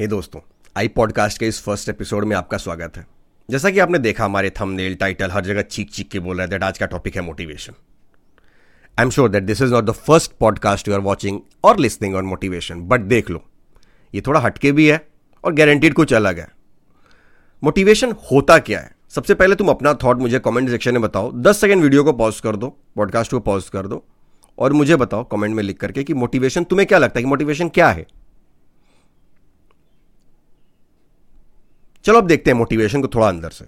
हे दोस्तों, I podcast के इस फर्स्ट एपिसोड में आपका स्वागत है। जैसा कि आपने देखा हमारे थंबनेल, टाइटल, हर जगह चीख चीख के बोल रहे दैट आज का टॉपिक है motivation. I am sure that this is not the first podcast you are watching और लिसनिंग ऑन मोटिवेशन, बट देख लो ये थोड़ा हटके भी है और गारंटीड कुछ अलग है। मोटिवेशन होता क्या है? सबसे पहले तुम अपना थॉट मुझे कमेंट सेक्शन में बताओ। 10 सेकंड वीडियो को पॉज कर दो, पॉडकास्ट को पॉज कर दो और मुझे बताओ कमेंट में लिख करके कि मोटिवेशन तुम्हें क्या लगता है कि मोटिवेशन क्या है। चलो अब देखते हैं मोटिवेशन को थोड़ा अंदर से।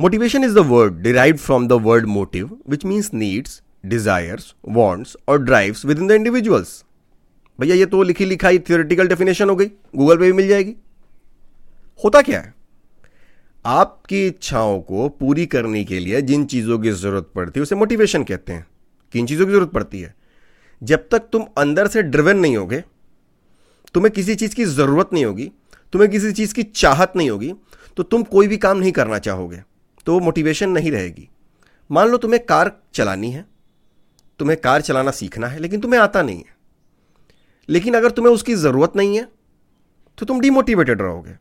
Motivation is the word derived from the word motive, which means needs, desires, wants और drives within the individuals. भैया ये तो लिखी लिखाई थियोरेटिकल डेफिनेशन हो गई, गूगल पे भी मिल जाएगी। होता क्या है? आपकी इच्छाओं को पूरी करने के लिए जिन चीज़ों की ज़रूरत पड़ती है उसे मोटिवेशन कहते हैं। किन चीज़ों की ज़रूरत पड़ती है? जब तक तुम अंदर से ड्रिवन नहीं होगे, तुम्हें किसी चीज़ की ज़रूरत नहीं होगी, तुम्हें किसी चीज़ की चाहत नहीं होगी, तो तुम कोई भी काम नहीं करना चाहोगे, तो वो मोटिवेशन नहीं रहेगी। मान लो तुम्हें कार चलानी है, तुम्हें कार चलाना सीखना है, लेकिन तुम्हें आता नहीं है, लेकिन अगर तुम्हें उसकी ज़रूरत नहीं है तो तुम डिमोटिवेटेड रहोगे,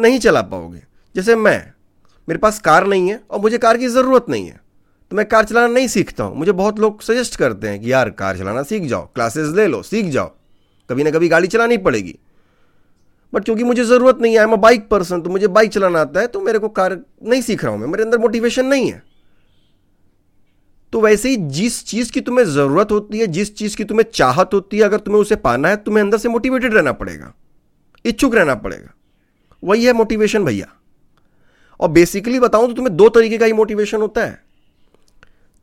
नहीं चला पाओगे। जैसे मेरे पास कार नहीं है और मुझे कार की ज़रूरत नहीं है तो मैं कार चलाना नहीं सीखता हूँ। मुझे बहुत लोग सजेस्ट करते हैं कि यार कार चलाना सीख जाओ, क्लासेस ले लो, सीख जाओ, कभी ना कभी गाड़ी चलानी पड़ेगी। बट क्योंकि मुझे ज़रूरत नहीं है, I am a bike person, तो मुझे बाइक चलाना आता है तो मेरे को कार नहीं सीख रहा हूँ मैं, मेरे अंदर मोटिवेशन नहीं है। तो वैसे ही जिस चीज़ की तुम्हें ज़रूरत होती है, जिस चीज़ की तुम्हें चाहत होती है, अगर तुम्हें उसे पाना है तुम्हें अंदर से मोटिवेटेड रहना पड़ेगा, इच्छुक रहना पड़ेगा। वही है मोटिवेशन भैया। और बेसिकली बताऊं तो तुम्हें 2 तरीके का ही मोटिवेशन होता है।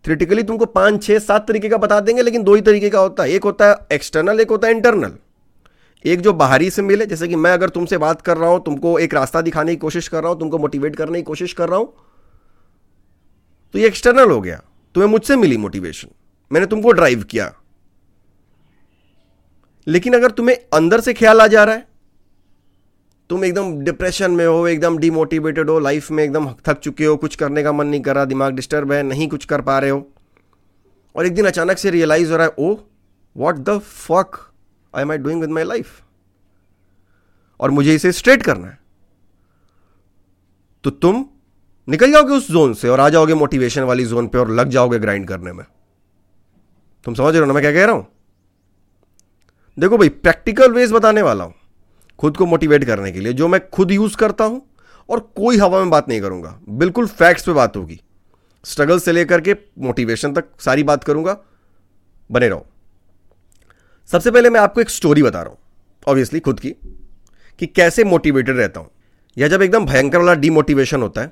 थ्योरेटिकली तुमको 5, 6, 7 तरीके का बता देंगे, लेकिन 2 ही तरीके का होता है। एक होता है एक्सटर्नल, एक होता है इंटरनल। एक जो बाहरी से मिले, जैसे कि मैं अगर तुमसे बात कर रहा हूं, तुमको एक रास्ता दिखाने की कोशिश कर रहा हूं, तुमको मोटिवेट करने की कोशिश कर रहा हूं, तो ये एक्सटर्नल हो गया, तुम्हें मुझसे मिली मोटिवेशन, मैंने तुमको ड्राइव किया। लेकिन अगर तुम्हें अंदर से ख्याल आ जा रहा है, तुम एकदम डिप्रेशन में हो, एकदम डिमोटिवेटेड हो, लाइफ में एकदम थक चुके हो, कुछ करने का मन नहीं कर रहा, दिमाग डिस्टर्ब है, नहीं कुछ कर पा रहे हो, और एक दिन अचानक से रियलाइज हो रहा है, oh what the fuck I am I doing with my life, और मुझे इसे स्ट्रेट करना है, तो तुम निकल जाओगे उस जोन से और आ जाओगे मोटिवेशन वाली जोन पे और लग जाओगे ग्राइंड करने में। तुम समझ रहे हो ना मैं क्या कह रहा हूं? देखो भाई, प्रैक्टिकल वेज बताने वाला हूं खुद को मोटिवेट करने के लिए, जो मैं खुद यूज़ करता हूं, और कोई हवा में बात नहीं करूंगा, बिल्कुल फैक्ट्स पे बात होगी। स्ट्रगल से लेकर के मोटिवेशन तक सारी बात करूंगा, बने रहो। सबसे पहले मैं आपको एक स्टोरी बता रहा हूं, ऑब्वियसली खुद की, कि कैसे मोटिवेटेड रहता हूँ, या जब एकदम भयंकर वाला डीमोटिवेशन होता है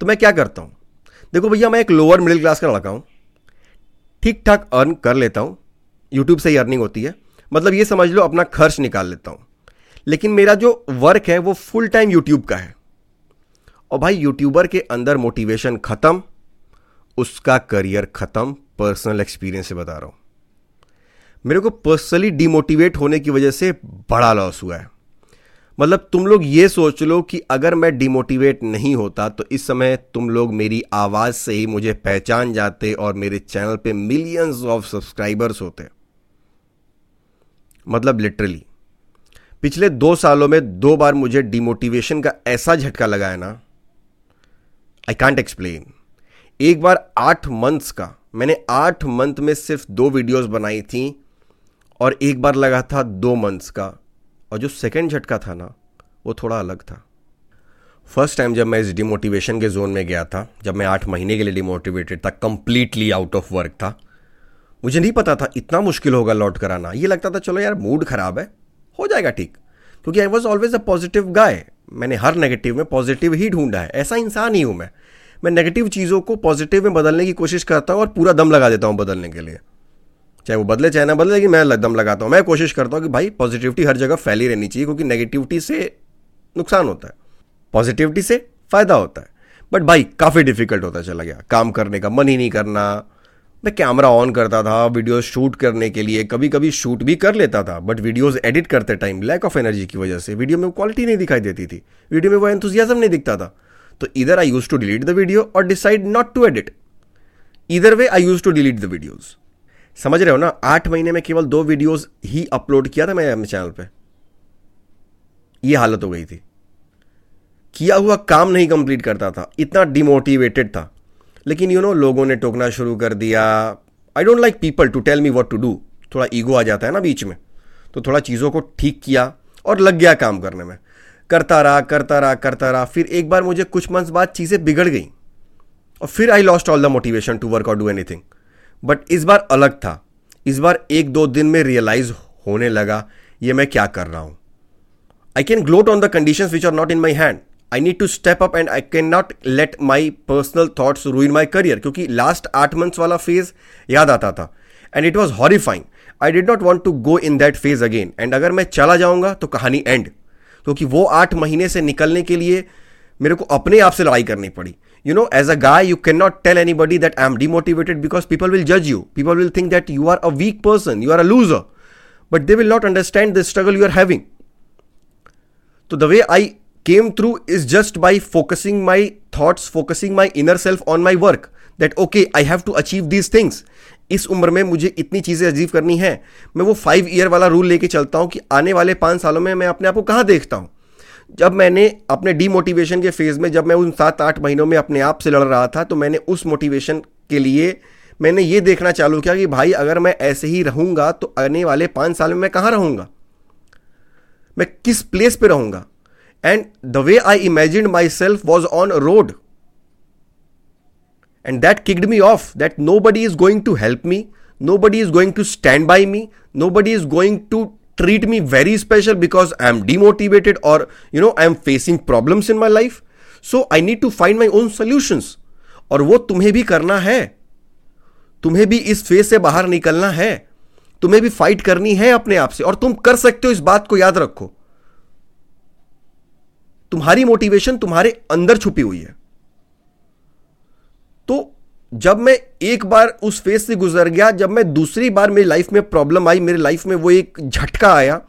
तो मैं क्या करता हूँ। देखो भैया, मैं एक लोअर मिडिल क्लास का लड़का हूँ, ठीक ठाक अर्न कर लेता हूँ, यूट्यूब से ही अर्निंग होती है, मतलब ये समझ लो अपना खर्च निकाल लेता हूँ, लेकिन मेरा जो वर्क है वो फुल टाइम यूट्यूब का है। और भाई यूट्यूबर के अंदर मोटिवेशन ख़त्म, उसका करियर ख़त्म, पर्सनल एक्सपीरियंस से बता रहा हूँ। मेरे को पर्सनली डिमोटिवेट होने की वजह से बड़ा लॉस हुआ है। मतलब तुम लोग ये सोच लो कि अगर मैं डिमोटिवेट नहीं होता तो इस समय तुम लोग मेरी आवाज़ से ही मुझे पहचान जाते और मेरे चैनल पे मिलियंस ऑफ सब्सक्राइबर्स होते। मतलब लिटरली पिछले 2 सालों में 2 बार मुझे डिमोटिवेशन का ऐसा झटका लगाया ना, आई कांट एक्सप्लेन। एक बार 8 मंथ्स का, मैंने 8 मंथ में सिर्फ 2 वीडियोस बनाई थी, और एक बार लगा था 2 मंथ्स का। और जो सेकंड झटका था ना वो थोड़ा अलग था। फर्स्ट टाइम जब मैं इस डिमोटिवेशन के जोन में गया था, जब मैं 8 महीने के लिए डिमोटिवेटेड था, कंप्लीटली आउट ऑफ वर्क था, मुझे नहीं पता था इतना मुश्किल होगा लौट कर आना। ये लगता था चलो यार मूड खराब है, हो जाएगा ठीक, क्योंकि I was always a positive guy. मैंने हर नेगेटिव में पॉजिटिव ही ढूंढा है, ऐसा इंसान ही हूँ मैं नेगेटिव चीज़ों को पॉजिटिव में बदलने की कोशिश करता हूँ और पूरा दम लगा देता हूँ बदलने के लिए, चाहे वो बदले चाहे ना बदले, लेकिन मैं दम लगाता हूँ। मैं कोशिश करता हूँ कि भाई पॉजिटिविटी हर जगह फैली रहनी चाहिए, क्योंकि नेगेटिविटी से नुकसान होता है, पॉजिटिविटी से फ़ायदा होता है। बट भाई काफ़ी डिफिकल्ट होता चला गया, काम करने का मन ही नहीं करना। मैं कैमरा ऑन करता था वीडियोस शूट करने के लिए, कभी कभी शूट भी कर लेता था, बट वीडियोस एडिट करते टाइम लैक ऑफ एनर्जी की वजह से वीडियो में क्वालिटी नहीं दिखाई देती थी, वीडियो में वो एंथुजियाज्म नहीं दिखता था। तो either I use to delete the video और decide not to edit, either way I use to delete the videos. समझ रहे हो ना, 8 महीने में केवल 2 वीडियोज़ ही अपलोड किया था मैंने अपने चैनल पर, ये हालत हो गई थी, किया हुआ काम नहीं कंप्लीट करता था, इतना डिमोटिवेटेड था। लेकिन यू नो लोगों ने टोकना शुरू कर दिया। I don't like people to tell me what to do, थोड़ा ईगो आ जाता है ना बीच में, तो थोड़ा चीज़ों को ठीक किया और लग गया काम करने में। करता रहा। फिर एक बार मुझे कुछ मंथ्स बाद चीज़ें बिगड़ गई और फिर I lost all the motivation to work और डू एनीथिंग। बट इस बार अलग था, इस बार एक दो दिन में रियलाइज होने लगा ये मैं क्या कर रहा हूँ। I can gloat on the conditions which are not in my hand. I need to step up and I can not let my personal thoughts ruin my career, क्योंकि लास्ट 8 months वाला फेज याद आता था and it was horrifying. I did not want to go in that phase again, and अगर मैं चला जाऊँगा तो कहानी एंड। क्योंकि वो 8 महीने से निकलने के लिए मेरे को अपने आप से लड़ाई करनी पड़ी। You know as a guy you can not tell anybody that I am demotivated, because people will जज you, people will think that you are a weak person, you are a loser, but they will not understand the struggle you are having. तो the way I came through is just by focusing my thoughts, focusing my inner self on my work, that okay I have to achieve these things. इस उम्र में मुझे इतनी चीज़ें achieve करनी है। मैं वो 5 year वाला रूल लेके चलता हूँ कि आने वाले 5 सालों में मैं अपने आप को कहाँ देखता हूँ। जब मैंने अपने डीमोटिवेशन के फेज़ में, जब मैं उन 7-8 महीनों में अपने आप से लड़ रहा था, तो मैंने उस मोटिवेशन के लिए मैंने ये देखना चालू किया कि भाई अगर मैं ऐसे ही रहूँगा तो आने वाले 5 साल में मैं कहाँ रहूँगा, मैं किस प्लेस पर रहूँगा। And the way I imagined myself was on a road. And that kicked me off, that nobody is going to help me. Nobody is going to stand by me. Nobody is going to treat me very special because I am demotivated or, you know, I am facing problems in my life. So I need to find my own solutions. और वो तुम्हें भी करना है, तुम्हें भी इस phase से बाहर निकलना है, तुम्हें भी फाइट करनी है अपने आप से, और तुम कर सकते हो। इस बात को याद रखो, तुम्हारी मोटिवेशन तुम्हारे अंदर छुपी हुई है। तो जब मैं एक बार उस फेज से गुजर गया, जब मैं दूसरी बार मेरी लाइफ में प्रॉब्लम आई, मेरी लाइफ में वो एक झटका आया,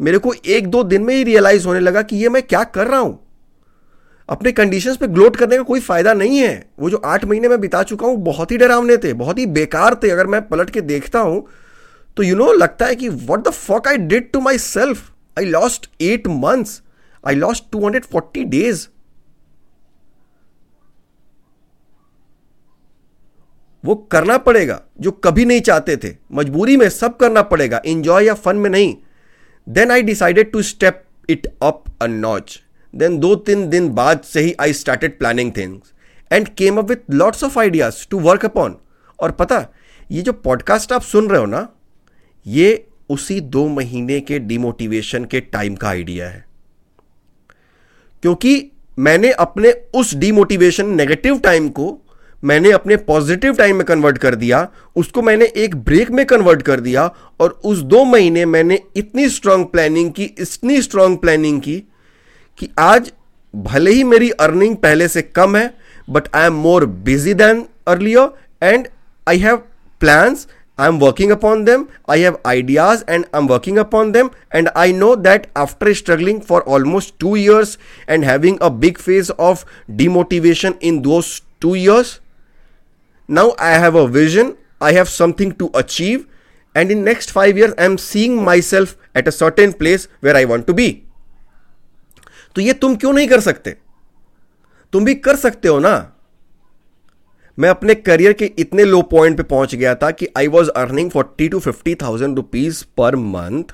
मेरे को 1-2 दिन में ही रियलाइज होने लगा कि ये मैं क्या कर रहा हूं। अपने कंडीशंस पे ग्लोट करने का कोई फायदा नहीं है। वो जो 8 महीने में बिता चुका हूं बहुत ही डरावने थे, बहुत ही बेकार थे। अगर मैं पलट के देखता हूं तो यू नो लगता है कि what the fuck I did to myself. I lost 8 months, I lost 240 days. वो करना पड़ेगा जो कभी नहीं चाहते थे, मजबूरी में सब करना पड़ेगा, enjoy या fun में नहीं। Then I decided to step it up a notch. Then 2-3 दिन बाद से ही I started planning things and came up with lots of ideas to work upon. और पता, ये जो पॉडकास्ट आप सुन रहे हो ना, ये उसी 2 महीने के डिमोटिवेशन के टाइम का आइडिया है, क्योंकि मैंने अपने उस डीमोटिवेशन नेगेटिव टाइम को मैंने अपने पॉजिटिव टाइम में कन्वर्ट कर दिया, उसको मैंने एक ब्रेक में कन्वर्ट कर दिया। और उस 2 महीने मैंने इतनी स्ट्रांग प्लानिंग की कि आज भले ही मेरी अर्निंग पहले से कम है, but I am more busy than earlier and I have plans, I am working upon them, I have ideas and I am working upon them. And I know that after struggling for almost 2 years and having a big phase of demotivation in those 2 years, now I have a vision, I have something to achieve, and in next 5 years I am seeing my self eight a certain place where I want to be. तो ये तुम क्यों नहीं कर सकते, तुम भी कर सकते हो ना। मैं अपने करियर के इतने लो पॉइंट पे पहुंच गया था कि आई वॉज अर्निंग 40,000 to 50,000 पर मंथ,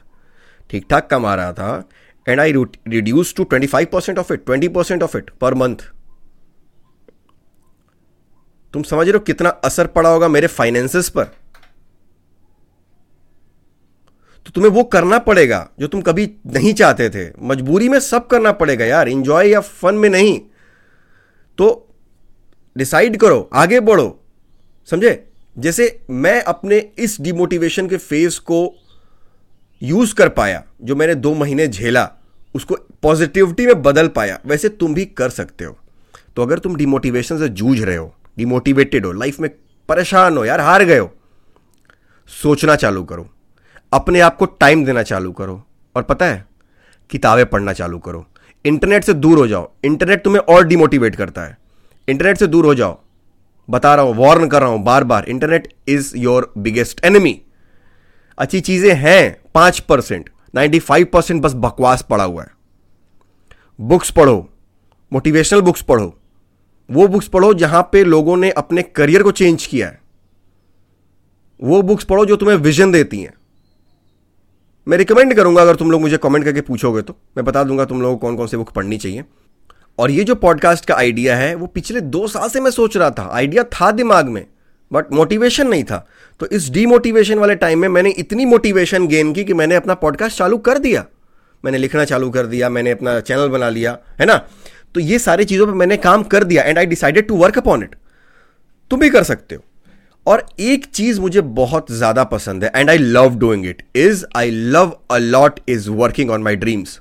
ठीक ठाक कमा रहा था, and I reduce to 25% of it, 20% of it per month. तुम समझ रहे हो कितना असर पड़ा होगा मेरे फाइनेंसेस पर। तो तुम्हें वो करना पड़ेगा जो तुम कभी नहीं चाहते थे, मजबूरी में सब करना पड़ेगा यार, इंजॉय या फन में नहीं। तो डिसाइड करो, आगे बढ़ो, समझे। जैसे मैं अपने इस डिमोटिवेशन के फेज को यूज़ कर पाया, जो मैंने 2 महीने झेला, उसको पॉजिटिविटी में बदल पाया, वैसे तुम भी कर सकते हो। तो अगर तुम डिमोटिवेशन से जूझ रहे हो, डिमोटिवेटेड हो, लाइफ में परेशान हो यार, हार गए हो, सोचना चालू करो, अपने आप को टाइम देना चालू करो, और पता है किताबें पढ़ना चालू करो। इंटरनेट से दूर हो जाओ, इंटरनेट तुम्हें और डिमोटिवेट करता है, इंटरनेट से दूर हो जाओ। बता रहा हूं, वार्न कर रहा हूं बार बार, internet is your biggest enemy. अच्छी चीजें हैं 5%, 95% बस बकवास पड़ा हुआ है। बुक्स पढ़ो, मोटिवेशनल बुक्स पढ़ो, वो बुक्स पढ़ो जहाँ पे लोगों ने अपने करियर को चेंज किया है, वो बुक्स पढ़ो जो तुम्हें विजन देती हैं। मैं रिकमेंड करूँगा, अगर तुम लोग मुझे कमेंट करके पूछोगे तो मैं बता दूंगा तुम लोगों को कौन कौन सी बुक पढ़नी चाहिए। और ये जो पॉडकास्ट का आइडिया है वो पिछले 2 साल से मैं सोच रहा था, आइडिया था दिमाग में बट मोटिवेशन नहीं था। तो इस डीमोटिवेशन वाले टाइम में मैंने इतनी मोटिवेशन गेन की कि मैंने अपना पॉडकास्ट चालू कर दिया, मैंने लिखना चालू कर दिया, मैंने अपना चैनल बना लिया, है ना। तो ये सारी चीज़ों पे मैंने काम कर दिया and I decided to work upon it. तुम भी कर सकते हो। और एक चीज़ मुझे बहुत ज़्यादा पसंद है and I love doing it is I love a lot is working on my dreams.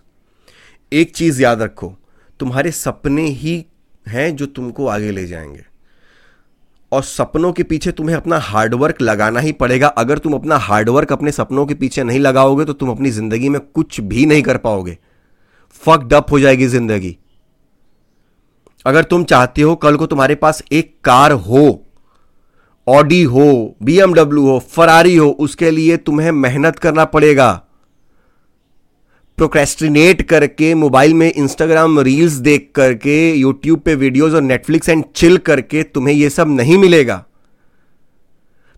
एक चीज़ याद रखो, तुम्हारे सपने ही हैं जो तुमको आगे ले जाएंगे और सपनों के पीछे तुम्हें अपना हार्डवर्क लगाना ही पड़ेगा। अगर तुम अपना हार्डवर्क अपने सपनों के पीछे नहीं लगाओगे तो तुम अपनी जिंदगी में कुछ भी नहीं कर पाओगे, फक्ड अप हो जाएगी जिंदगी। अगर तुम चाहते हो कल को तुम्हारे पास एक कार हो, ऑडी हो, BMW हो, फरारी हो, उसके लिए तुम्हें मेहनत करना पड़ेगा। प्रोक्रेस्टिनेट करके, मोबाइल में इंस्टाग्राम रील्स देख करके, यूट्यूब पे वीडियोस और नेटफ्लिक्स एंड चिल करके तुम्हें ये सब नहीं मिलेगा।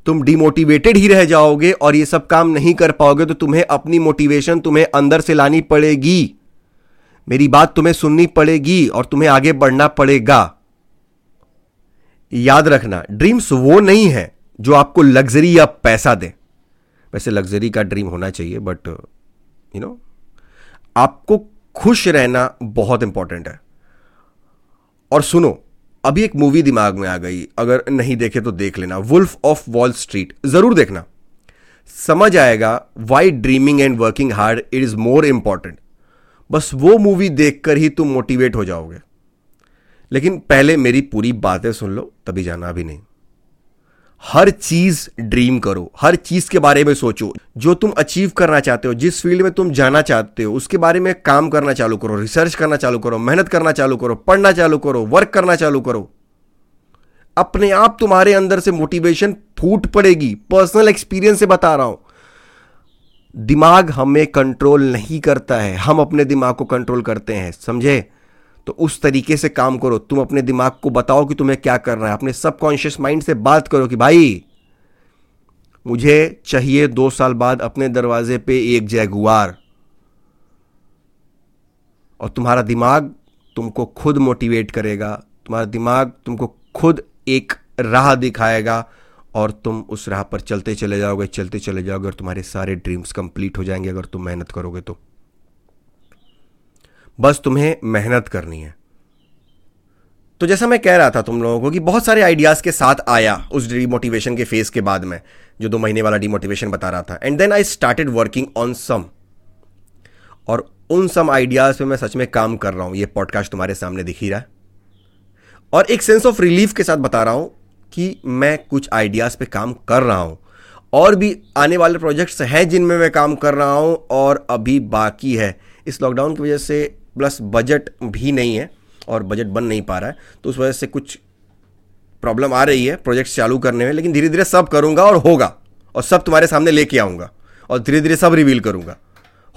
तुम डिमोटिवेटेड ही रह जाओगे और ये सब काम नहीं कर पाओगे। तो तुम्हें अपनी मोटिवेशन तुम्हें अंदर से लानी पड़ेगी, मेरी बात तुम्हें सुननी पड़ेगी और तुम्हें आगे बढ़ना पड़ेगा। याद रखना, ड्रीम्स वो नहीं है जो आपको लग्जरी या पैसा दे। वैसे लग्जरी का ड्रीम होना चाहिए बट यू नो, आपको खुश रहना बहुत इंपॉर्टेंट है। और सुनो, अभी एक मूवी दिमाग में आ गई, अगर नहीं देखे तो देख लेना, वुल्फ ऑफ वॉल स्ट्रीट, जरूर देखना, समझ आएगा why dreaming and working hard it is more important. बस वो मूवी देखकर ही तुम मोटिवेट हो जाओगे। लेकिन पहले मेरी पूरी बातें सुन लो तभी जाना, अभी नहीं। हर चीज ड्रीम करो, हर चीज के बारे में सोचो जो तुम अचीव करना चाहते हो, जिस फील्ड में तुम जाना चाहते हो उसके बारे में काम करना चालू करो, रिसर्च करना चालू करो, मेहनत करना चालू करो, पढ़ना चालू करो, वर्क करना चालू करो। अपने आप तुम्हारे अंदर से मोटिवेशन फूट पड़ेगी। पर्सनल एक्सपीरियंस से बता रहा हूं, दिमाग हमें कंट्रोल नहीं करता है, हम अपने दिमाग को कंट्रोल करते हैं, समझे। तो उस तरीके से काम करो, तुम अपने दिमाग को बताओ कि तुम्हें क्या करना है, अपने सबकॉन्शियस माइंड से बात करो कि भाई मुझे चाहिए 2 साल बाद अपने दरवाजे पे एक जैगुआर। और तुम्हारा दिमाग तुमको खुद मोटिवेट करेगा, तुम्हारा दिमाग तुमको खुद एक राह दिखाएगा और तुम उस राह पर चलते चले जाओगे और तुम्हारे सारे ड्रीम्स कंप्लीट हो जाएंगे अगर तुम मेहनत करोगे तो। बस तुम्हें मेहनत करनी है। तो जैसा मैं कह रहा था तुम लोगों को कि बहुत सारे आइडियाज़ के साथ आया उस डीमोटिवेशन के फेस के बाद में, जो 2 महीने वाला डीमोटिवेशन बता रहा था। And then I started working on some, और उन सम आइडियाज़ पे मैं सच में काम कर रहा हूँ। ये पॉडकास्ट तुम्हारे सामने दिख ही रहा है। और एक सेंस ऑफ रिलीफ के साथ बता रहा हूँ कि मैं कुछ आइडियाज़ पे काम कर रहा हूँ, और भी आने वाले प्रोजेक्ट्स हैं जिनमें मैं काम कर रहा हूँ और अभी बाकी है। इस लॉकडाउन की वजह से प्लस बजट भी नहीं है और बजट बन नहीं पा रहा है, तो उस वजह से कुछ प्रॉब्लम आ रही है प्रोजेक्ट्स चालू करने में। लेकिन धीरे धीरे सब करूँगा और होगा, और सब तुम्हारे सामने लेके आऊँगा और धीरे धीरे सब रिवील करूँगा,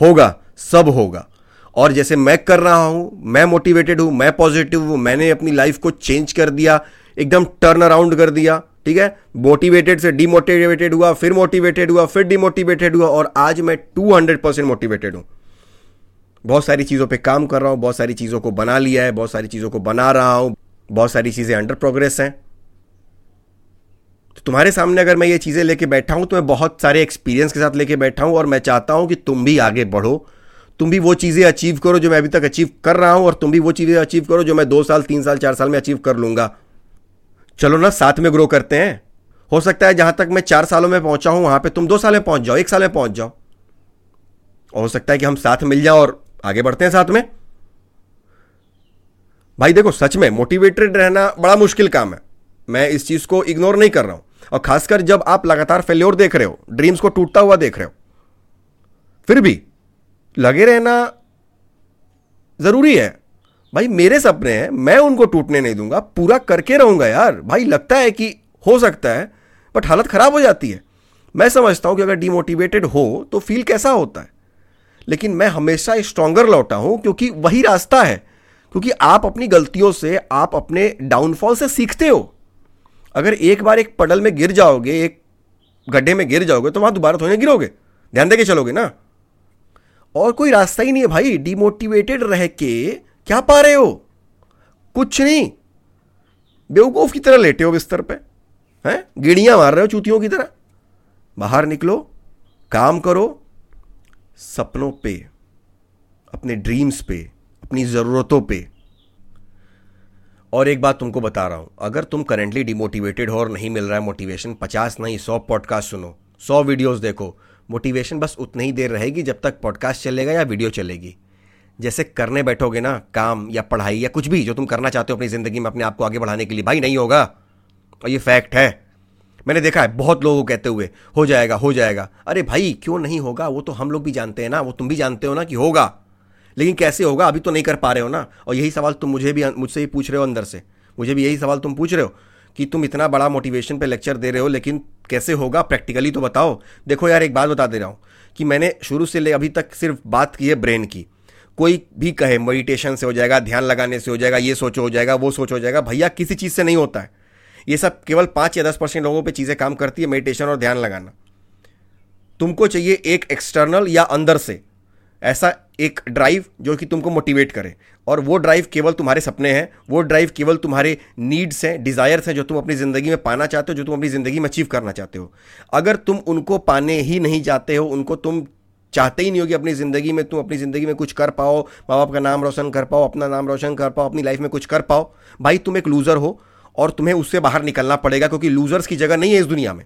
होगा, सब होगा। और जैसे मैं कर रहा हूँ, मैं मोटिवेटेड हूँ, मैं पॉजिटिव हूँ, मैंने अपनी लाइफ को चेंज कर दिया, एकदम टर्न अराउंड कर दिया, ठीक है। मोटिवेटेड से डीमोटिवेटेड हुआ, फिर मोटिवेटेड हुआ, फिर डीमोटिवेटेड हुआ, और आज मैं 200% मोटिवेटेड हूँ। बहुत सारी चीज़ों पे काम कर रहा हूँ, बहुत सारी चीज़ों को बना लिया है, बहुत सारी चीज़ों को बना रहा हूँ, बहुत सारी चीज़ें अंडर प्रोग्रेस हैं। तो तुम्हारे सामने अगर मैं ये चीज़ें लेके बैठा हूँ तो मैं बहुत सारे एक्सपीरियंस के साथ लेके बैठा हूँ, और मैं चाहता हूँ कि तुम भी आगे बढ़ो, तुम भी वो चीज़ें अचीव करो जो मैं अभी तक अचीव कर रहा हूँ, और तुम भी वो चीज़ें अचीव करो जो मैं 2 साल 3 साल 4 साल में अचीव कर लूँगा। चलो ना, साथ में ग्रो करते हैं। हो सकता है जहाँ तक मैं 4 सालों में पहुँचा हूँ वहाँ पर तुम 2 साल में पहुँच जाओ, 1 साल में पहुँच जाओ, और हो सकता है कि हम साथ मिल जाओ और आगे बढ़ते हैं साथ में। भाई देखो, सच में मोटिवेटेड रहना बड़ा मुश्किल काम है, मैं इस चीज को इग्नोर नहीं कर रहा हूं, और खासकर जब आप लगातार फेल्योर देख रहे हो, ड्रीम्स को टूटता हुआ देख रहे हो, फिर भी लगे रहना जरूरी है। भाई मेरे सपने हैं, मैं उनको टूटने नहीं दूंगा, पूरा करके रहूंगा यार। भाई लगता है कि हो सकता है बट हालत खराब हो जाती है। मैं समझता हूं कि अगर डीमोटिवेटेड हो तो फील कैसा होता है, लेकिन मैं हमेशा स्ट्रॉन्गर लौटा हूं, क्योंकि वही रास्ता है, क्योंकि आप अपनी गलतियों से, आप अपने डाउनफॉल से सीखते हो। अगर एक बार एक पडल में गिर जाओगे, एक गड्ढे में गिर जाओगे, तो वहां दोबारा थोड़ी गिरोगे, ध्यान दे के चलोगे ना। और कोई रास्ता ही नहीं है भाई। डिमोटिवेटेड रह के क्या पा रहे हो? कुछ नहीं, बेवकूफ की तरह लेटे हो बिस्तर पे, हैं, गिड़ियां मार रहे हो चूतियों की तरह। बाहर निकलो, काम करो, सपनों पे, अपने ड्रीम्स पे, अपनी ज़रूरतों पे। और एक बात तुमको बता रहा हूँ, अगर तुम करेंटली डिमोटिवेटेड हो और नहीं मिल रहा है मोटिवेशन, 50 नहीं 100 पॉडकास्ट सुनो, 100 वीडियोस देखो, मोटिवेशन बस उतनी ही देर रहेगी जब तक पॉडकास्ट चलेगा या वीडियो चलेगी। जैसे करने बैठोगे ना काम या पढ़ाई या कुछ भी जो तुम करना चाहते हो अपनी ज़िंदगी में अपने आप को आगे बढ़ाने के लिए, भाई नहीं होगा। और ये फैक्ट है, मैंने देखा है बहुत लोगों को कहते हुए, हो जाएगा हो जाएगा। अरे भाई क्यों नहीं होगा, वो तो हम लोग भी जानते हैं ना, वो तुम भी जानते हो ना कि होगा, लेकिन कैसे होगा अभी तो नहीं कर पा रहे हो ना। और यही सवाल तुम मुझसे ही पूछ रहे हो, अंदर से मुझे भी यही सवाल तुम पूछ रहे हो कि तुम इतना बड़ा मोटिवेशन पे लेक्चर दे रहे हो, लेकिन कैसे होगा, प्रैक्टिकली तो बताओ। देखो यार, एक बात बता दे रहा हूँ कि मैंने शुरू से ले अभी तक सिर्फ बात की है ब्रेन की। कोई भी कहे मेडिटेशन से हो जाएगा, ध्यान लगाने से हो जाएगा, ये सोचो हो जाएगा, वो सोचो हो जाएगा, भैया किसी चीज़ से नहीं होता है। ये सब केवल 5 या 10% लोगों पे चीज़ें काम करती है, मेडिटेशन और ध्यान लगाना। तुमको चाहिए एक एक्सटर्नल या अंदर से ऐसा एक ड्राइव जो कि तुमको मोटिवेट करे, और वो ड्राइव केवल तुम्हारे सपने हैं, वो ड्राइव केवल तुम्हारे नीड्स हैं, डिज़ायर्स हैं, जो तुम अपनी ज़िंदगी में पाना चाहते हो, जो तुम अपनी ज़िंदगी में अचीव करना चाहते हो। अगर तुम उनको पाने ही नहीं चाहते हो, उनको तुम चाहते ही नहीं हो कि अपनी ज़िंदगी में तुम अपनी ज़िंदगी में कुछ कर पाओ, माँ बाप का नाम रोशन कर पाओ, अपना नाम रोशन कर पाओ, अपनी लाइफ में कुछ कर पाओ, भाई तुम एक लूज़र हो और तुम्हें उससे बाहर निकलना पड़ेगा, क्योंकि लूजर्स की जगह नहीं है इस दुनिया में।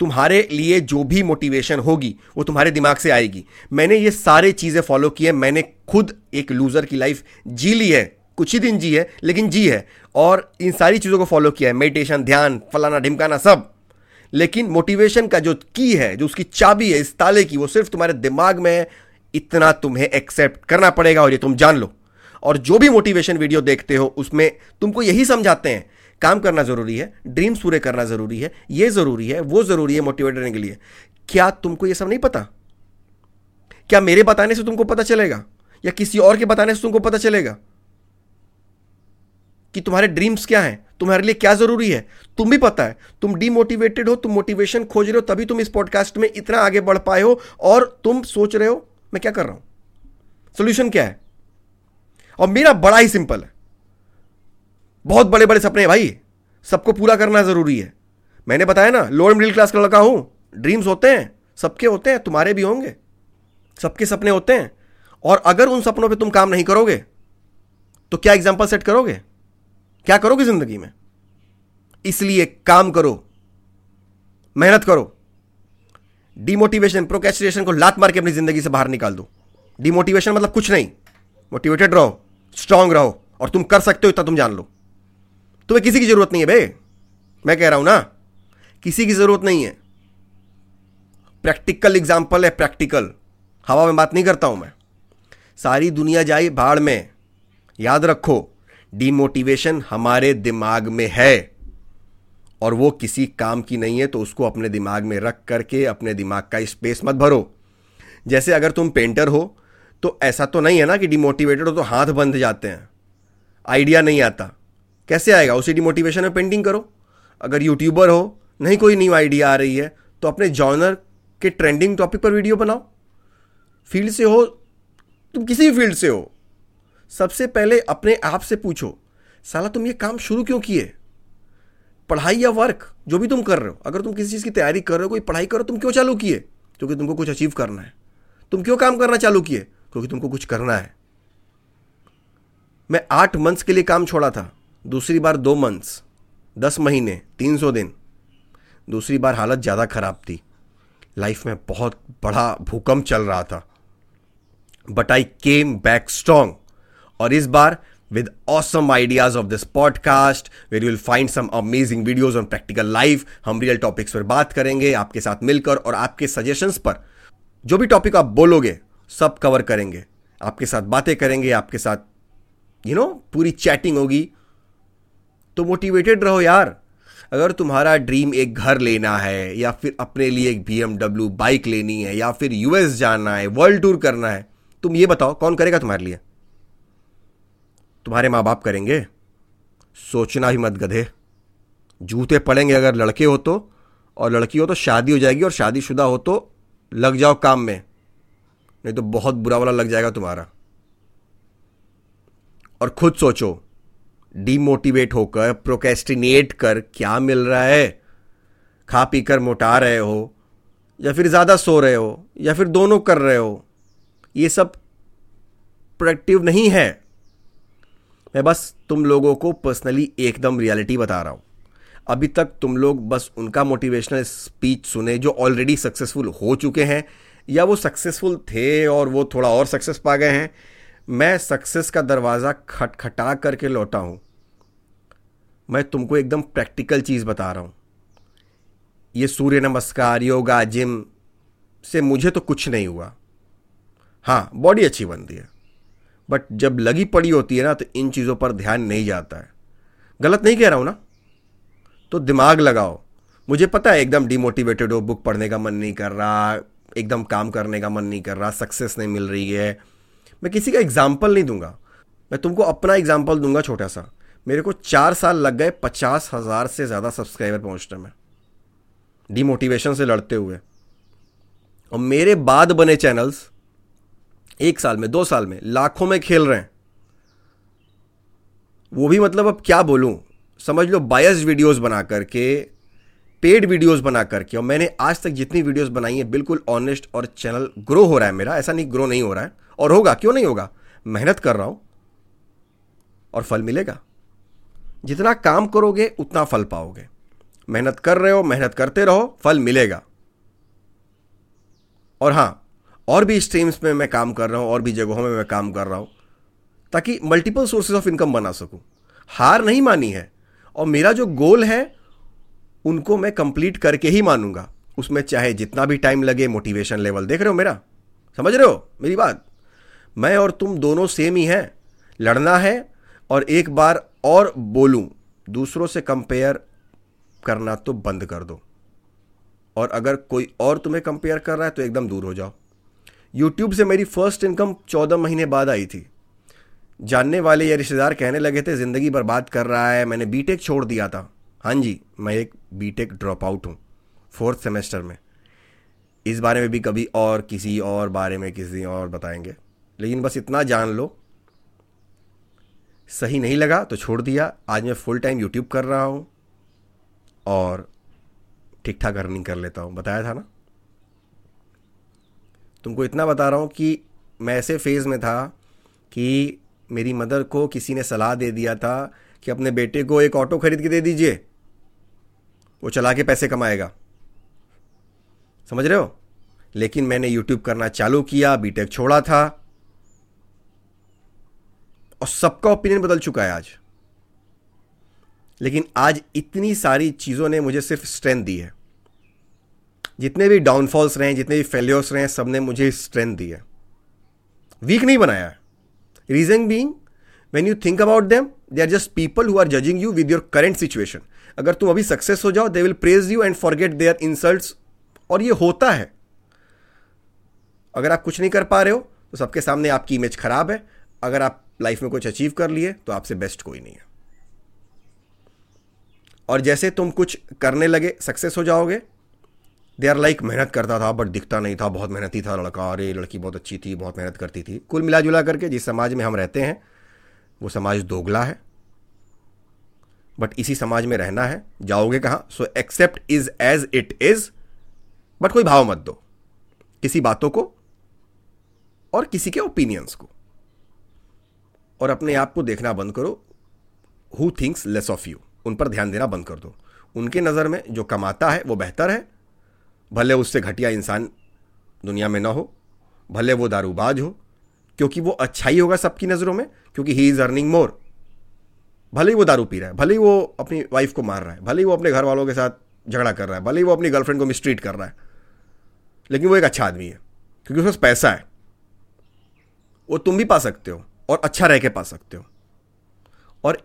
तुम्हारे लिए जो भी मोटिवेशन होगी वो तुम्हारे दिमाग से आएगी। मैंने ये सारे चीज़ें फॉलो की है, मैंने खुद एक लूज़र की लाइफ जी ली है, कुछ ही दिन जी है लेकिन जी है, और इन सारी चीज़ों को फॉलो किया है, मेडिटेशन, ध्यान, फलाना ढिमकाना सब। लेकिन मोटिवेशन का जो की है, जो उसकी चाबी है इस ताले की, वो सिर्फ तुम्हारे दिमाग में है, इतना तुम्हें एक्सेप्ट करना पड़ेगा, और ये तुम जान लो। और जो भी मोटिवेशन वीडियो देखते हो उसमें तुमको यही समझाते हैं, काम करना ज़रूरी है, ड्रीम्स पूरे करना ज़रूरी है, ये ज़रूरी है, वो ज़रूरी है मोटिवेट रहने के लिए। क्या तुमको ये सब नहीं पता? क्या मेरे बताने से तुमको पता चलेगा या किसी और के बताने से तुमको पता चलेगा कि तुम्हारे ड्रीम्स क्या हैं, तुम्हारे लिए क्या ज़रूरी है? तुम भी पता है, तुम डीमोटिवेटेड हो, तुम मोटिवेशन खोज रहे हो, तभी तुम इस पॉडकास्ट में इतना आगे बढ़ पाए हो, और तुम सोच रहे हो मैं क्या कर रहा हूँ, सोल्यूशन क्या है। और मेरा बड़ा ही सिंपल है, बहुत बड़े बड़े सपने हैं भाई, सबको पूरा करना ज़रूरी है। मैंने बताया ना, लोअर मिडिल क्लास का लड़का हूं, ड्रीम्स होते हैं, सबके होते हैं, तुम्हारे भी होंगे, सबके सपने होते हैं। और अगर उन सपनों पे तुम काम नहीं करोगे तो क्या एग्जाम्पल सेट करोगे, क्या करोगे ज़िंदगी में? इसलिए काम करो, मेहनत करो, डिमोटिवेशन, प्रोक्रेस्टिनेशन को लात मार के अपनी ज़िंदगी से बाहर निकाल दो। डिमोटिवेशन मतलब कुछ नहीं, मोटिवेटेड रहो, स्ट्रांग रहो, और तुम कर सकते हो इतना तुम जान लो। तुम्हें किसी की ज़रूरत नहीं है बे, मैं कह रहा हूँ ना, किसी की ज़रूरत नहीं है। प्रैक्टिकल एग्जाम्पल है, प्रैक्टिकल, हवा में बात नहीं करता हूँ मैं। सारी दुनिया जाए भाड़ में, याद रखो डीमोटिवेशन हमारे दिमाग में है, और वो किसी काम की नहीं है, तो उसको अपने दिमाग में रख करके अपने दिमाग का स्पेस मत भरो। जैसे अगर तुम पेंटर हो तो ऐसा तो नहीं है ना कि डिमोटिवेटेड हो तो हाथ बंध जाते हैं, आइडिया नहीं आता, कैसे आएगा? उसी डिमोटिवेशन में पेंटिंग करो। अगर यूट्यूबर हो, नहीं कोई न्यू आइडिया आ रही है, तो अपने जॉनर के ट्रेंडिंग टॉपिक पर वीडियो बनाओ। फील्ड से हो तुम, किसी भी फील्ड से हो, सबसे पहले अपने आप से पूछो, साला तुम ये काम शुरू क्यों किए? पढ़ाई या वर्क, जो भी तुम कर रहे हो, अगर तुम किसी चीज़ की तैयारी कर रहे हो, कोई पढ़ाई करो, तुम क्यों चालू किए? क्योंकि तुमको कुछ अचीव करना है। तुम क्यों काम करना चालू किए? क्योंकि तुमको कुछ करना है। मैं 8 मंथ्स के लिए काम छोड़ा था, दूसरी बार 2 मंथ्स, 10 महीने, 300 दिन। दूसरी बार हालत ज़्यादा ख़राब थी, लाइफ में बहुत बड़ा भूकंप चल रहा था, but I came back strong. और इस बार with awesome ideas of this podcast where you will find some amazing videos on practical life, हम real topics पर बात करेंगे आपके साथ मिलकर, और आपके suggestions पर जो भी टॉपिक आप बोलोगे सब कवर करेंगे, आपके साथ बातें करेंगे, आपके साथ पूरी चैटिंग होगी। तो मोटिवेटेड रहो यार। अगर तुम्हारा ड्रीम एक घर लेना है या फिर अपने लिए एक BMW बाइक लेनी है या फिर US जाना है, वर्ल्ड टूर करना है, तुम ये बताओ कौन करेगा तुम्हारे लिए? तुम्हारे माँ बाप करेंगे? सोचना ही मत गधे, जूते पड़ेंगे अगर लड़के हो तो, और लड़की हो तो शादी हो जाएगी, और शादीशुदा हो तो लग जाओ काम में, नहीं तो बहुत बुरा वाला लग जाएगा तुम्हारा। और खुद सोचो, डीमोटिवेट होकर प्रोक्रेस्टिनेट कर क्या मिल रहा है? खा पी कर मोटा रहे हो, या फिर ज़्यादा सो रहे हो, या फिर दोनों कर रहे हो? ये सब प्रोडक्टिव नहीं है। मैं बस तुम लोगों को पर्सनली एकदम रियलिटी बता रहा हूँ। अभी तक तुम लोग बस उनका मोटिवेशनल स्पीच सुने जो ऑलरेडी सक्सेसफुल हो चुके हैं, या वो सक्सेसफुल थे और वो थोड़ा और सक्सेस पा गए हैं। मैं सक्सेस का दरवाज़ा खटखटा करके लौटा हूँ। मैं तुमको एकदम प्रैक्टिकल चीज़ बता रहा हूँ। ये सूर्य नमस्कार, योगा, जिम से मुझे तो कुछ नहीं हुआ। हाँ, बॉडी अच्छी बनती है, बट जब लगी पड़ी होती है ना तो इन चीज़ों पर ध्यान नहीं जाता है। गलत नहीं कह रहा हूँ ना? तो दिमाग लगाओ। मुझे पता है एकदम डिमोटिवेटेड हो, बुक पढ़ने का मन नहीं कर रहा, एकदम काम करने का मन नहीं कर रहा, सक्सेस नहीं मिल रही है। मैं किसी का एग्जाम्पल नहीं दूंगा, मैं तुमको अपना एग्जाम्पल दूंगा छोटा सा। मेरे को 4 साल लग गए 50,000 से ज़्यादा सब्सक्राइबर पहुंचने में, डिमोटिवेशन से लड़ते हुए। और मेरे बाद बने चैनल्स 1 साल में, 2 साल में लाखों में खेल रहे हैं, वो भी मतलब अब क्या बोलूँ, समझ लो बायस्ड वीडियोस बना करके, पेड वीडियोस बना करके। और मैंने आज तक जितनी वीडियोस बनाई हैं बिल्कुल ऑनेस्ट, और चैनल ग्रो हो रहा है मेरा। ऐसा नहीं ग्रो नहीं हो रहा है, और होगा, क्यों नहीं होगा, मेहनत कर रहा हूँ और फल मिलेगा। जितना काम करोगे उतना फल पाओगे। मेहनत कर रहे हो, मेहनत करते रहो, फल मिलेगा। और हाँ, और भी स्ट्रीम्स में मैं काम कर रहा हूँ, और भी जगहों में मैं काम कर रहा हूँ, ताकि मल्टीपल सोर्सेज ऑफ इनकम बना सकूँ। हार नहीं मानी है, और मेरा जो गोल है उनको मैं कंप्लीट करके ही मानूंगा, उसमें चाहे जितना भी टाइम लगे। मोटिवेशन लेवल देख रहे हो मेरा? समझ रहे हो मेरी बात? मैं और तुम दोनों सेम ही हैं। लड़ना है, और एक बार और बोलूँ, दूसरों से कंपेयर करना तो बंद कर दो, और अगर कोई और तुम्हें कंपेयर कर रहा है तो एकदम दूर हो जाओ। यूट्यूब से मेरी फर्स्ट इनकम 14 महीने बाद आई थी। जानने वाले या रिश्तेदार कहने लगे थे ज़िंदगी बर्बाद कर रहा है। मैंने बीटेक छोड़ दिया था। हाँ जी, मैं एक बीटेक ड्रॉप आउट हूँ 4th सेमेस्टर में। इस बारे में भी कभी और किसी और बारे में किसी और बताएंगे, लेकिन बस इतना जान लो, सही नहीं लगा तो छोड़ दिया। आज मैं फुल टाइम यूट्यूब कर रहा हूँ और ठीक ठाक अर्निंग कर लेता हूँ। बताया था ना तुमको, इतना बता रहा हूँ कि मैं ऐसे फेज़ में था कि मेरी मदर को किसी ने सलाह दे दिया था कि अपने बेटे को एक ऑटो खरीद के दे दीजिए, वो चला के पैसे कमाएगा। समझ रहे हो? लेकिन मैंने यूट्यूब करना चालू किया, बीटेक छोड़ा था, और सबका ओपिनियन बदल चुका है आज। लेकिन आज इतनी सारी चीज़ों ने मुझे सिर्फ स्ट्रेंथ दी है। जितने भी डाउनफॉल्स रहे हैं, जितने भी फेलियर्स रहे हैं, सब ने मुझे स्ट्रेंथ दी है, वीक नहीं बनाया। Reason being, when you think about them, they are just people who are judging you with your current situation. अगर तुम अभी सक्सेस हो जाओ, they will praise you and forget their insults. और ये होता है। अगर आप कुछ नहीं कर पा रहे हो तो सबके सामने आपकी इमेज खराब है। अगर आप लाइफ में कुछ अचीव कर लिए तो आपसे बेस्ट कोई नहीं है। और जैसे तुम कुछ करने लगे, सक्सेस हो जाओगे, दे आर लाइक मेहनत करता था बट दिखता नहीं था, बहुत मेहनती था लड़का, अरे लड़की बहुत अच्छी थी, बहुत मेहनत करती थी। कुल मिला जुला करके जिस समाज में हम रहते हैं वो समाज दोगला है, बट इसी समाज में रहना है। जाओगे कहाँ? So accept is as it is, but कोई भाव मत दो किसी बातों को और किसी के ओपिनियंस को। और अपने आप को देखना बंद करो, who thinks less of you, उन पर ध्यान देना बंद कर दो। उनके नज़र में जो कमाता है वो बेहतर है, भले उससे घटिया इंसान दुनिया में ना हो, भले वो दारूबाज हो, क्योंकि वो अच्छा ही होगा सबकी नज़रों में, क्योंकि ही इज़ अर्निंग मोर। भले ही वो दारू पी रहा है, भले ही वो अपनी वाइफ को मार रहा है, भले ही वो अपने घर वालों के साथ झगड़ा कर रहा है, भले ही वो अपनी गर्लफ्रेंड को मिसट्रीट कर रहा है, लेकिन वो एक अच्छा आदमी है, क्योंकि उसके पास पैसा है। वो तुम भी पा सकते हो, और अच्छा रह के पा सकते हो। और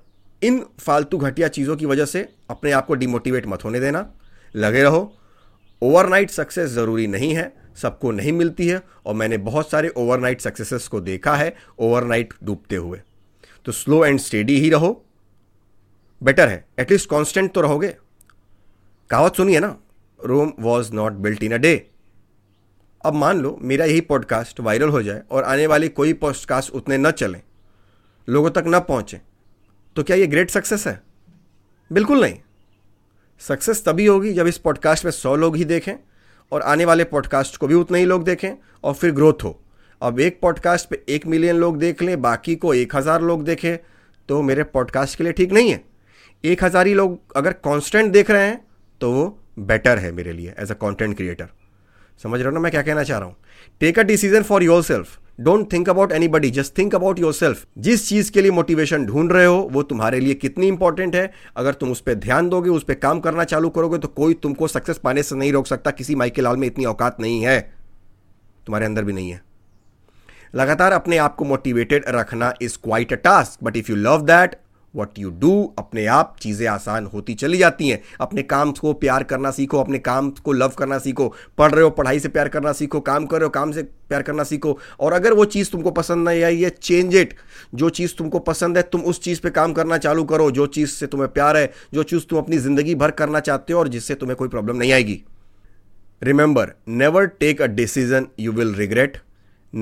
इन फालतू घटिया चीज़ों की वजह से अपने आप को डिमोटिवेट मत होने देना, लगे रहो। ओवरनाइट सक्सेस ज़रूरी नहीं है, सबको नहीं मिलती है, और मैंने बहुत सारे ओवरनाइट सक्सेसेस को देखा है ओवरनाइट डूबते हुए। तो स्लो एंड स्टेडी ही रहो, बेटर है, एटलीस्ट कांस्टेंट तो रहोगे। कहावत सुनिए ना, Rome was not built in a day. अब मान लो मेरा यही पॉडकास्ट वायरल हो जाए और आने वाले कोई पॉडकास्ट उतने न चलें, लोगों तक न पहुँचें, तो क्या ये ग्रेट सक्सेस है? बिल्कुल नहीं। सक्सेस तभी होगी जब इस पॉडकास्ट में 100 लोग ही देखें और आने वाले पॉडकास्ट को भी उतने ही लोग देखें और फिर ग्रोथ हो। अब एक पॉडकास्ट पे 1 मिलियन लोग देख लें, बाकी को 1000 लोग देखें, तो मेरे पॉडकास्ट के लिए ठीक नहीं है। 1000 ही लोग अगर कॉन्स्टेंट देख रहे हैं तो वो बेटर है मेरे लिए एज अ कॉन्टेंट क्रिएटर। समझ रहे हो ना मैं क्या कहना चाह रहा हूँ? Take a decision for yourself, don't think about anybody, just think about yourself. जिस चीज़ के लिए मोटिवेशन ढूंढ रहे हो वो तुम्हारे लिए कितनी इंपॉर्टेंट है, अगर तुम उस पर ध्यान दोगे, उस पर काम करना चालू करोगे, तो कोई तुमको सक्सेस पाने से नहीं रोक सकता। किसी माइक के लाल में इतनी औकात नहीं है, तुम्हारे अंदर भी नहीं है। लगातार अपने आप को मोटिवेटेड रखना is quite a task, but if you love that what you do, अपने आप चीज़ें आसान होती चली जाती हैं। अपने काम को प्यार करना सीखो, अपने काम को लव करना सीखो। पढ़ रहे हो, पढ़ाई से प्यार करना सीखो, काम कर रहे हो, काम से प्यार करना सीखो। और अगर वो चीज़ तुमको पसंद नहीं आई है, चेंज इट। जो चीज़ तुमको पसंद है तुम उस चीज़ पे काम करना चालू करो, जो चीज़ से तुम्हें प्यार है, जो चीज़ तुम अपनी ज़िंदगी भर करना चाहते हो और जिससे तुम्हें कोई प्रॉब्लम नहीं आएगी। Remember, never take a decision you will regret,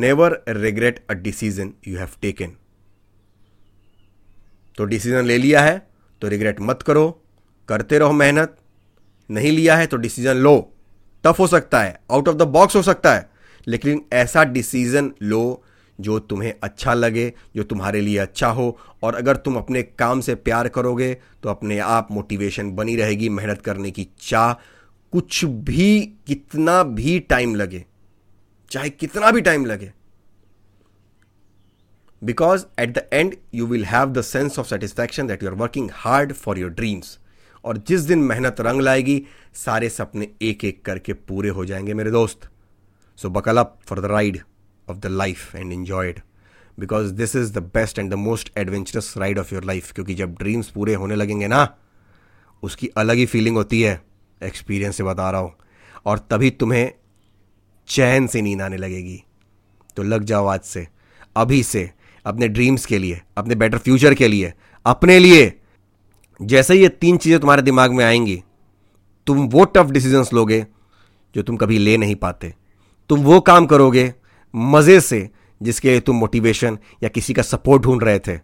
never regret a decision you have taken. तो डिसीजन ले लिया है तो रिग्रेट मत करो, करते रहो मेहनत। नहीं लिया है तो डिसीजन लो, टफ हो सकता है, आउट ऑफ द बॉक्स हो सकता है, लेकिन ऐसा डिसीजन लो जो तुम्हें अच्छा लगे, जो तुम्हारे लिए अच्छा हो। और अगर तुम अपने काम से प्यार करोगे तो अपने आप मोटिवेशन बनी रहेगी, मेहनत करने की चाह। कुछ भी, कितना भी टाइम लगे, चाहे कितना भी टाइम लगे, because at the end you will have the sense of satisfaction that you are working hard for your dreams। और जिस दिन मेहनत रंग लाएगी, सारे सपने एक एक करके पूरे हो जाएंगे मेरे दोस्त। So buckle up for the ride of the life and enjoy it, because this is the best and the most adventurous ride of your life। क्योंकि जब ड्रीम्स पूरे होने लगेंगे ना, उसकी अलग ही फीलिंग होती है, एक्सपीरियंस से बता रहा हूँ। और तभी तुम्हें चैन से नींद आने लगेगी। तो लग जाओ आज से, अभी से, अपने ड्रीम्स के लिए, अपने बेटर फ्यूचर के लिए, अपने लिए। जैसे ये 3 चीज़ें तुम्हारे दिमाग में आएंगी, तुम वो टफ डिसीजंस लोगे जो तुम कभी ले नहीं पाते। तुम वो काम करोगे मज़े से जिसके लिए तुम मोटिवेशन या किसी का सपोर्ट ढूंढ रहे थे।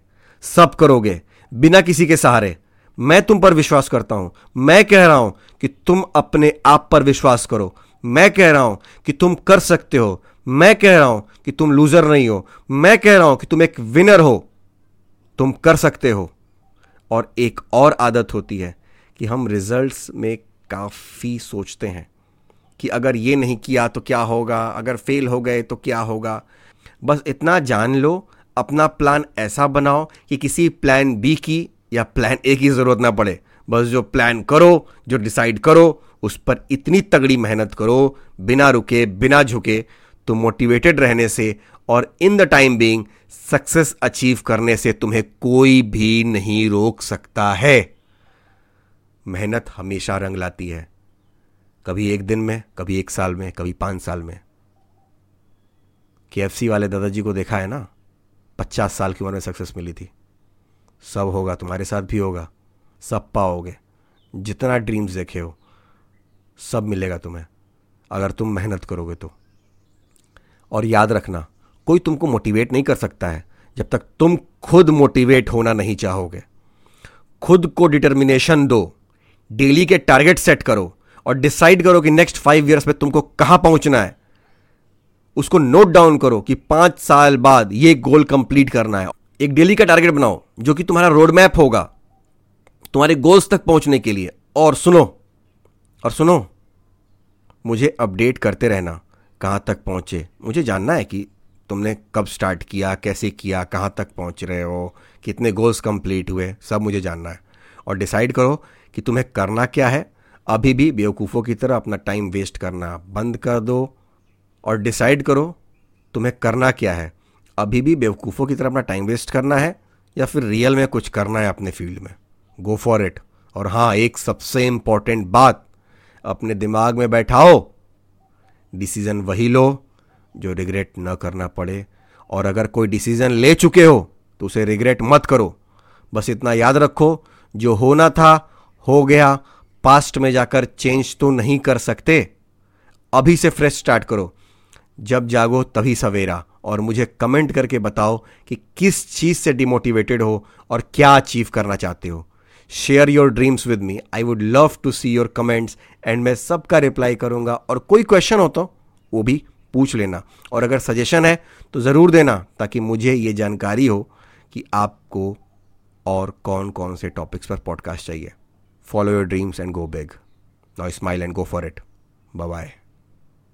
सब करोगे बिना किसी के सहारे। मैं तुम पर विश्वास करता हूँ। मैं कह रहा हूँ कि तुम अपने आप पर विश्वास करो। मैं कह रहा हूँ कि तुम कर सकते हो। मैं कह रहा हूं कि तुम लूजर नहीं हो। मैं कह रहा हूं कि तुम एक विनर हो, तुम कर सकते हो। और एक और आदत होती है कि हम रिजल्ट्स में काफ़ी सोचते हैं कि अगर ये नहीं किया तो क्या होगा, अगर फेल हो गए तो क्या होगा। बस इतना जान लो, अपना प्लान ऐसा बनाओ कि किसी प्लान बी की या प्लान ए की ज़रूरत ना पड़े। बस जो प्लान करो, जो डिसाइड करो, उस पर इतनी तगड़ी मेहनत करो, बिना रुके, बिना झुके। तो मोटिवेटेड रहने से और in the time being success achieve करने से तुम्हें कोई भी नहीं रोक सकता है। मेहनत हमेशा रंग लाती है, कभी एक दिन में, कभी 1 साल में, कभी 5 साल में। KFC वाले दादाजी को देखा है ना, 50 साल की उम्र में सक्सेस मिली थी। सब होगा, तुम्हारे साथ भी होगा, सब पाओगे। जितना ड्रीम्स देखे हो सब मिलेगा तुम्हें, अगर तुम मेहनत करोगे तो। और याद रखना, कोई तुमको मोटिवेट नहीं कर सकता है जब तक तुम खुद मोटिवेट होना नहीं चाहोगे। खुद को डिटर्मिनेशन दो, डेली के टारगेट सेट करो और डिसाइड करो कि नेक्स्ट 5 ईयर्स में तुमको कहाँ पहुँचना है। उसको नोट डाउन करो कि 5 साल बाद ये गोल कंप्लीट करना है। एक डेली का टारगेट बनाओ जो कि तुम्हारा रोड मैप होगा तुम्हारे गोल्स तक पहुँचने के लिए। और सुनो, मुझे अपडेट करते रहना, कहाँ तक पहुँचे। मुझे जानना है कि तुमने कब स्टार्ट किया, कैसे किया, कहाँ तक पहुँच रहे हो, कितने गोल्स कंप्लीट हुए, सब मुझे जानना है। और डिसाइड करो कि तुम्हें करना क्या है। अभी भी बेवकूफ़ों की तरह अपना टाइम वेस्ट करना बंद कर दो और डिसाइड करो तुम्हें करना क्या है। या फिर रियल में कुछ करना है अपने फील्ड में, गो फॉर इट। और हाँ, एक सबसे इम्पॉर्टेंट बात, अपने दिमाग में बैठाओ, डिसीज़न वही लो जो रिग्रेट न करना पड़े, और अगर कोई डिसीज़न ले चुके हो तो उसे रिग्रेट मत करो। बस इतना याद रखो, जो होना था हो गया, पास्ट में जाकर चेंज तो नहीं कर सकते। अभी से फ्रेश स्टार्ट करो, जब जागो तभी सवेरा। और मुझे कमेंट करके बताओ कि किस चीज़ से डिमोटिवेटेड हो और क्या अचीव करना चाहते हो। Share your dreams with me, I would love to see your comments and मैं सबका रिप्लाई करूँगा। और कोई क्वेश्चन हो तो वो भी पूछ लेना, और अगर सजेशन है तो ज़रूर देना, ताकि मुझे ये जानकारी हो कि आपको और कौन कौन से टॉपिक्स पर पॉडकास्ट चाहिए। Follow your dreams and go big, now smile and go for it. Bye bye.